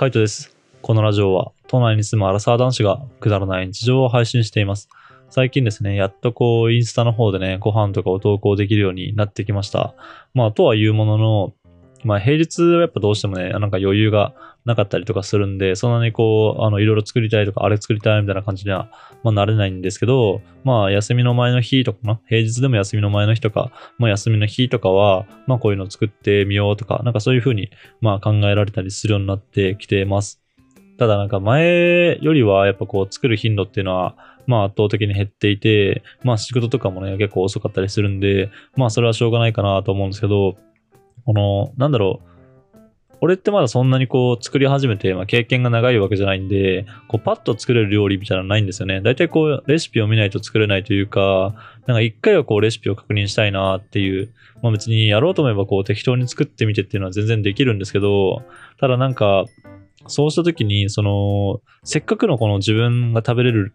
カイトです。このラジオは都内に住むアラサー男子がくだらない日常を配信しています。最近ですね、やっとこうインスタの方でね、ご飯とかを投稿できるようになってきました。まあとはいうものの、平日はやっぱどうしてもね、なんか余裕がなかったりとかするんで、そんなにこう、いろいろ作りたいとか、あれ作りたいみたいな感じには、なれないんですけど、休みの前の日とかな、平日でも休みの前の日とか、休みの日とかは、こういうのを作ってみようとか、なんかそういう風に、考えられたりするようになってきてます。ただなんか前よりはやっぱこう作る頻度っていうのは圧倒的に減っていて、仕事とかもね結構遅かったりするんで、それはしょうがないかなと思うんですけど、俺ってまだそんなにこう作り始めて、経験が長いわけじゃないんで、こうパッと作れる料理みたいなのないんですよね。だいたいこうレシピを見ないと作れないというか、なんか一回はこうレシピを確認したいなっていう、別にやろうと思えばこう適当に作ってみてっていうのは全然できるんですけど、ただなんかそうした時に、せっかくのこの自分が食べれる、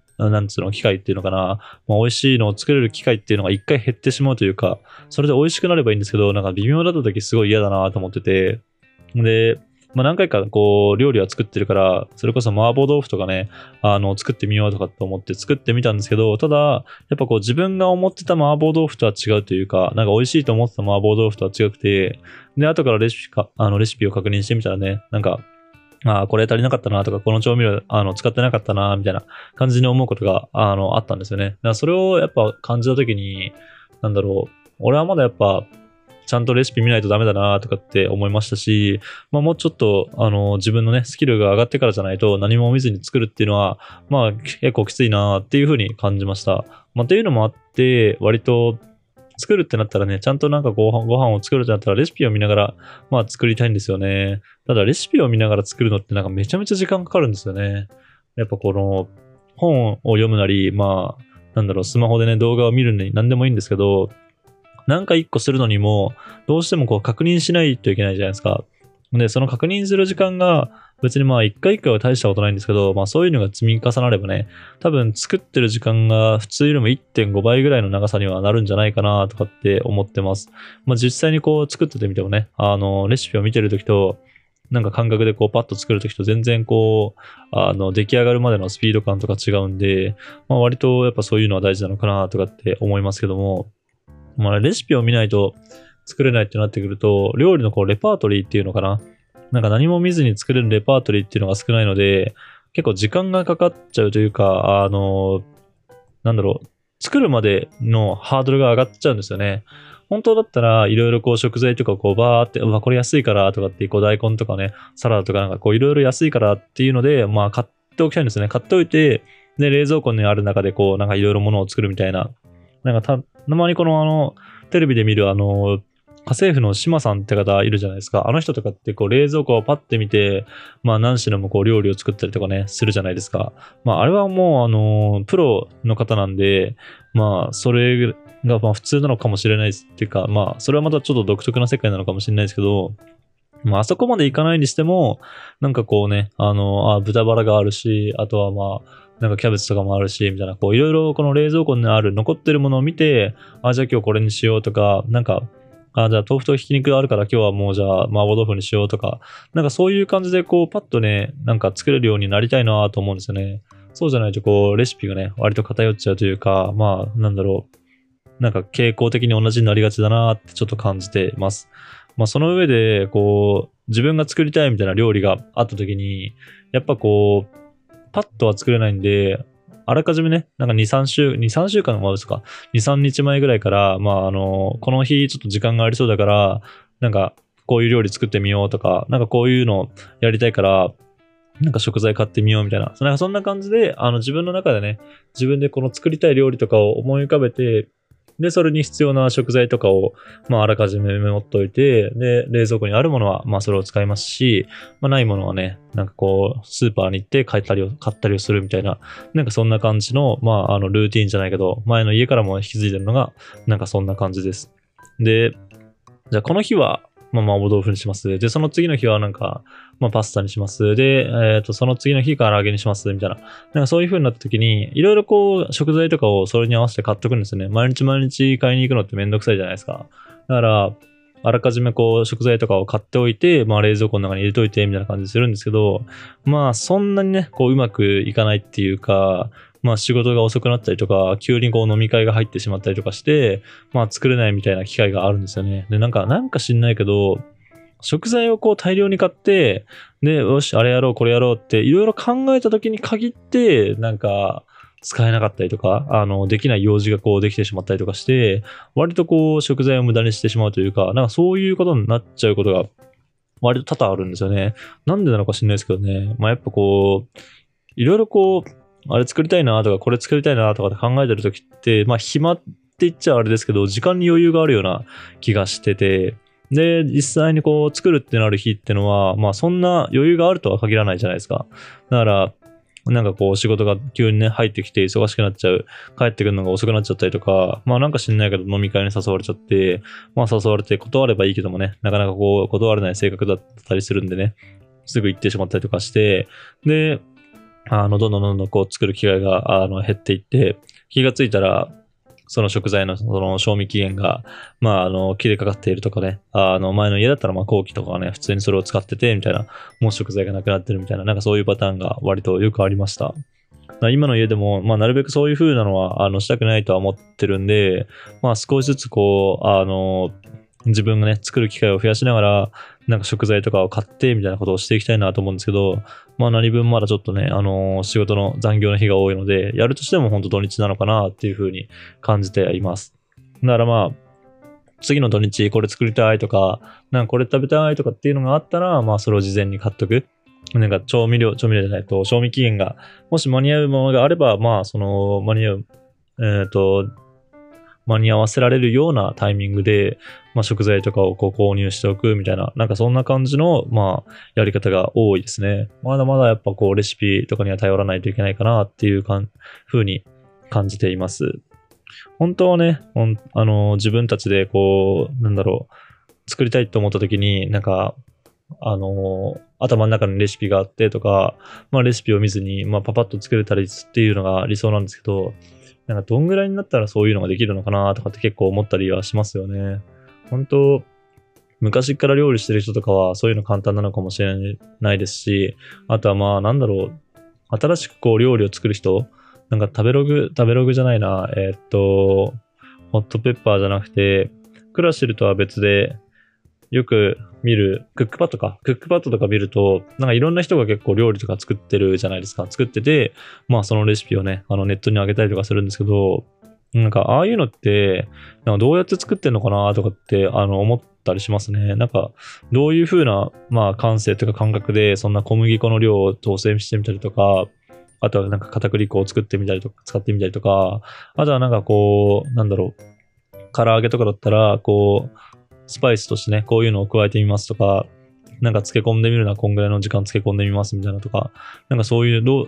機会っていうのかな、美味しいのを作れる機会っていうのが一回減ってしまうというか、それで美味しくなればいいんですけど、なんか微妙だった時すごい嫌だなと思ってて、で、何回かこう料理は作ってるから、それこそ麻婆豆腐とかね、作ってみようとかと思って作ってみたんですけど、ただ、やっぱこう自分が思ってた麻婆豆腐とは違うというか、なんか美味しいと思ってた麻婆豆腐とは違くて、で、後からレシピを確認してみたらね、なんか、これ足りなかったなとか、この調味料使ってなかったなみたいな感じに思うことがあったんですよね。だからそれをやっぱ感じた時に、俺はまだやっぱちゃんとレシピ見ないとダメだなとかって思いましたし、もうちょっと自分のねスキルが上がってからじゃないと何も見ずに作るっていうのは結構きついなっていうふうに感じました。っていうのもあって割と作るってなったらね、ちゃんとなんかご飯を作るってなったらレシピを見ながら、作りたいんですよね。ただレシピを見ながら作るのってなんかめちゃめちゃ時間かかるんですよね。やっぱこの本を読むなり、スマホでね動画を見るのに何でもいいんですけど、なんか一個するのにもどうしてもこう確認しないといけないじゃないですか。で、その確認する時間が別に一回一回は大したことないんですけど、そういうのが積み重なればね、多分作ってる時間が普通よりも 1.5 倍ぐらいの長さにはなるんじゃないかなとかって思ってます。実際にこう作っててみてもね、レシピを見てるときと、なんか感覚でこうパッと作るときと全然こう、出来上がるまでのスピード感とか違うんで、割とやっぱそういうのは大事なのかなとかって思いますけども、レシピを見ないと作れないってなってくると、料理のこうレパートリーっていうのかな、なんか何も見ずに作れるレパートリーっていうのが少ないので、結構時間がかかっちゃうというか、作るまでのハードルが上がっちゃうんですよね。本当だったらいろいろこう食材とかこうバーって、これ安いからとかってこう大根とかね、サラダとかなんかこういろいろ安いからっていうので、買っておきたいんですよね。買っておいて、で、冷蔵庫にある中でこうなんかいろいろものを作るみたいな。なんかたまにこのテレビで見る家政婦の島さんって方いるじゃないですか。あの人とかってこう冷蔵庫をパッて見て、何品もこう料理を作ったりとかね、するじゃないですか。あれはもうプロの方なんで、それが普通なのかもしれないです。っていうか、それはまたちょっと独特な世界なのかもしれないですけど、あそこまでいかないにしても、なんかこうね、豚バラがあるし、あとはなんかキャベツとかもあるし、みたいな、こういろいろこの冷蔵庫にある残ってるものを見て、じゃあ今日これにしようとか、なんか、じゃあ豆腐とひき肉があるから今日はもうじゃあ麻婆豆腐にしようとか、なんかそういう感じでこうパッとね、なんか作れるようになりたいなと思うんですよね。そうじゃないとこうレシピがね、割と偏っちゃうというか、なんか傾向的に同じになりがちだなってちょっと感じてます。その上でこう自分が作りたいみたいな料理があった時に、やっぱこう、パッとは作れないんで、あらかじめね、なんか2、3週間もあるんですか、2、3日前ぐらいから、この日ちょっと時間がありそうだから、なんかこういう料理作ってみようとか、なんかこういうのやりたいから、なんか食材買ってみようみたいな、なんかそんな感じで、自分の中でね、自分でこの作りたい料理とかを思い浮かべて、で、それに必要な食材とかを、あらかじめメモっといて、で、冷蔵庫にあるものは、それを使いますし、ないものはね、なんかこう、スーパーに行って買ったりをするみたいな、なんかそんな感じの、ルーティーンじゃないけど、前の家からも引き継いでるのが、なんかそんな感じです。で、じゃあこの日は、麻婆豆腐にします。で、その次の日はなんか、パスタにします。で、その次の日から揚げにします。みたいな。なんかそういう風になった時に、いろいろこう、食材とかをそれに合わせて買っとくんですよね。毎日買いに行くのってめんどくさいじゃないですか。だから、あらかじめこう食材とかを買っておいて、まあ、冷蔵庫の中に入れといてみたいな感じするんですけど、まあそんなにねこううまくいかないっていうか、まあ仕事が遅くなったりとか、急にこう飲み会が入ってしまったりとかして、まあ作れないみたいな機会があるんですよね。で、なんか知んないけど、食材をこう大量に買って、で、よし、あれやろう、これやろうって、いろいろ考えた時に限って、なんか、使えなかったりとか、できない用事がこうできてしまったりとかして、割とこう食材を無駄にしてしまうというか、なんかそういうことになっちゃうことが、割と多々あるんですよね。なんでなのか知んないですけどね。まあやっぱこう、いろいろこう、あれ作りたいなとかこれ作りたいなとかって考えてるときって、まあ暇って言っちゃあれですけど、時間に余裕があるような気がしてて、で、実際にこう作るってなる日ってのは、まあそんな余裕があるとは限らないじゃないですか。だから、なんかこう仕事が急にね入ってきて忙しくなっちゃう、帰ってくるのが遅くなっちゃったりとか、まあなんか知んないけど飲み会に誘われちゃって、まあ誘われて断ればいいけどもね、なかなかこう断れない性格だったりするんでね、すぐ行ってしまったりとかして、で、どんどんこう作る機会が減っていって、気がついたらその食材のその賞味期限がまあ切れかかっているとかね、前の家だったらまあ後期とかはね普通にそれを使っててみたいな、もう食材がなくなってるみたいな、なんかそういうパターンが割とよくありました。今の家でもまあなるべくそういう風なのはしたくないとは思ってるんで、まあ少しずつこう自分がね作る機会を増やしながら、なんか食材とかを買ってみたいなことをしていきたいなと思うんですけど、まあ何分まだちょっとね仕事の残業の日が多いので、やるとしても本当土日なのかなっていう風に感じています。だからまあ次の土日これ作りたいとか、なんかこれ食べたいとかっていうのがあったら、まあそれを事前に買っとく。なんか調味料じゃないと、賞味期限がもし間に合うものがあれば、まあその間に合わせられるようなタイミングで、まあ、食材とかをこう購入しておくみたいな、なんかそんな感じの、まあ、やり方が多いですね。まだまだやっぱこうレシピとかには頼らないといけないかなっていう風に感じています。本当はね、自分たちでこう、なんだろう、作りたいと思った時に、なんか、頭の中にレシピがあってとか、まあ、レシピを見ずに、まあ、パパッと作れたりっていうのが理想なんですけど、なんかどんぐらいになったらそういうのができるのかなとかって結構思ったりはしますよね。本当、昔から料理してる人とかはそういうの簡単なのかもしれないですし、あとはまあなんだろう、新しくこう料理を作る人、なんか食べログじゃないな、ホットペッパーじゃなくて、クラシルとは別で、よく見るクックパッドとか見ると、なんかいろんな人が結構料理とか作ってるじゃないですか。作ってて、まあそのレシピをね、ネットに上げたりとかするんですけど、なんかああいうのって、なんかどうやって作ってんのかなとかって思ったりしますね。なんかどういう風な、まあ感性とか感覚で、そんな小麦粉の量を調整してみたりとか、あとはなんか片栗粉を作ってみたりとか、使ってみたりとか、あとはなんかこう、なんだろう、唐揚げとかだったら、こう、スパイスとしてね、こういうのを加えてみますとか、なんか漬け込んでみるな、こんぐらいの時間漬け込んでみますみたいなとか、なんかそういう、ど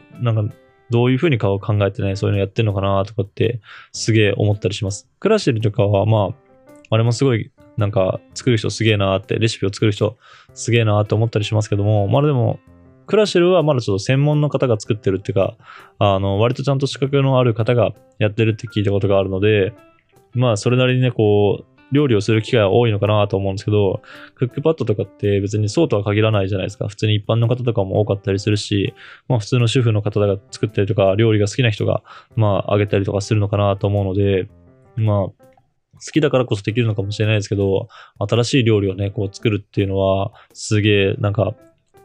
ういう風に考えてね、そういうのやってんのかなとかって、すげえ思ったりします。クラシルとかは、まあ、あれもすごい、なんか作る人すげえなーって、レシピを作る人すげえなーって思ったりしますけども、まあでも、クラシルはまだちょっと専門の方が作ってるっていうか、割とちゃんと資格のある方がやってるって聞いたことがあるので、まあそれなりにね、こう、料理をする機会は多いのかなと思うんですけど、クックパッドとかって別にそうとは限らないじゃないですか。普通に一般の方とかも多かったりするし、まあ普通の主婦の方が作ったりとか、料理が好きな人がまああげたりとかするのかなと思うので、まあ好きだからこそできるのかもしれないですけど、新しい料理をね、こう作るっていうのはすげえなんか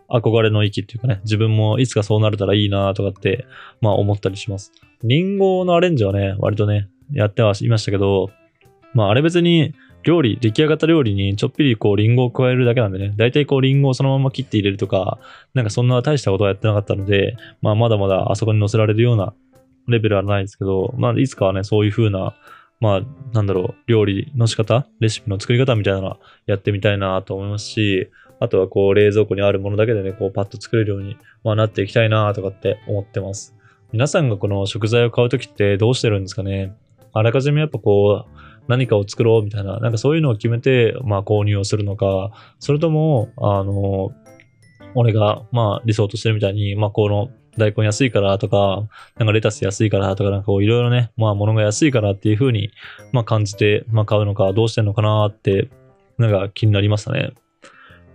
憧れの域っていうかね、自分もいつかそうなれたらいいなとかってまあ思ったりします。リンゴのアレンジはね、割とね、やってはいましたけど、まああれ別に出来上がった料理にちょっぴりこうリンゴを加えるだけなんでね、大体こうリンゴをそのまま切って入れるとか、なんかそんな大したことはやってなかったので、まあまだまだあそこに載せられるようなレベルはないですけど、まあいつかはね、そういう風な、まあなんだろう、料理の仕方、レシピの作り方みたいなのはやってみたいなと思いますし、あとはこう冷蔵庫にあるものだけでね、こうパッと作れるようになっていきたいなとかって思ってます。皆さんがこの食材を買うときってどうしてるんですかね。あらかじめやっぱこう、何かを作ろうみたいな、なんかそういうのを決めて、まあ購入をするのか、それとも、俺が、まあ理想としてるみたいに、まあこの大根安いからとか、なんかレタス安いからとか、なんかこういろいろね、まあ物が安いからっていう風に、まあ感じて、まあ買うのか、どうしてんのかなって、のが気になりましたね。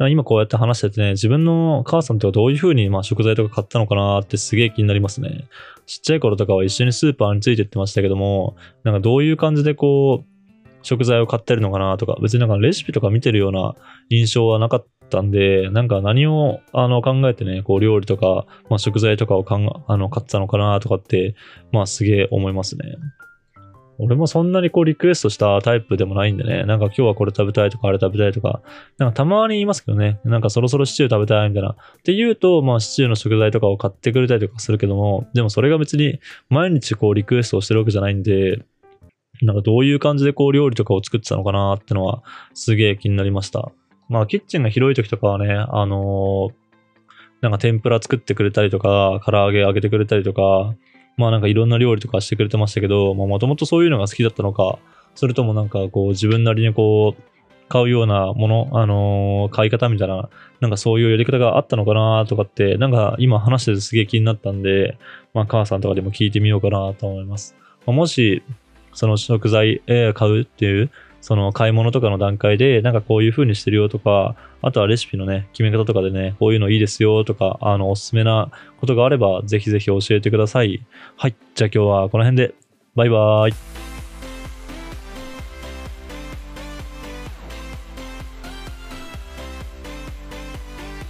今こうやって話しててね、自分の母さんとかどういう風にまあ食材とか買ったのかなってすげえ気になりますね。ちっちゃい頃とかは一緒にスーパーについてってましたけども、なんかどういう感じでこう食材を買ってるのかなとか、別になんかレシピとか見てるような印象はなかったんで、なんか何を考えてね、こう料理とか、まあ、食材とかを買ってたのかなとかって、まあすげえ思いますね。俺もそんなにこうリクエストしたタイプでもないんでね、なんか今日はこれ食べたいとかあれ食べたいとか、なんかたまに言いますけどね、なんかそろそろシチュー食べたいみたいな。って言うと、まあシチューの食材とかを買ってくれたりとかするけども、でもそれが別に毎日こうリクエストをしてるわけじゃないんで、なんかどういう感じでこう料理とかを作ってたのかなってのはすげえ気になりました。まあキッチンが広い時とかはね、なんか天ぷら作ってくれたりとか、唐揚げ揚げてくれたりとか、まあなんかいろんな料理とかしてくれてましたけど、もともとそういうのが好きだったのか、それともなんかこう自分なりにこう買うようなもの、買い方みたいな、なんかそういうやり方があったのかなとかって、なんか今話しててすげえ気になったんで、まあ母さんとかでも聞いてみようかなと思います。まあ、もし、その食材買うっていう、その買い物とかの段階で、なんかこういう風にしてるよとか、あとはレシピのね、決め方とかでね、こういうのいいですよとか、おすすめなことがあれば、ぜひぜひ教えてください。はい。じゃあ今日はこの辺で。バイバーイ。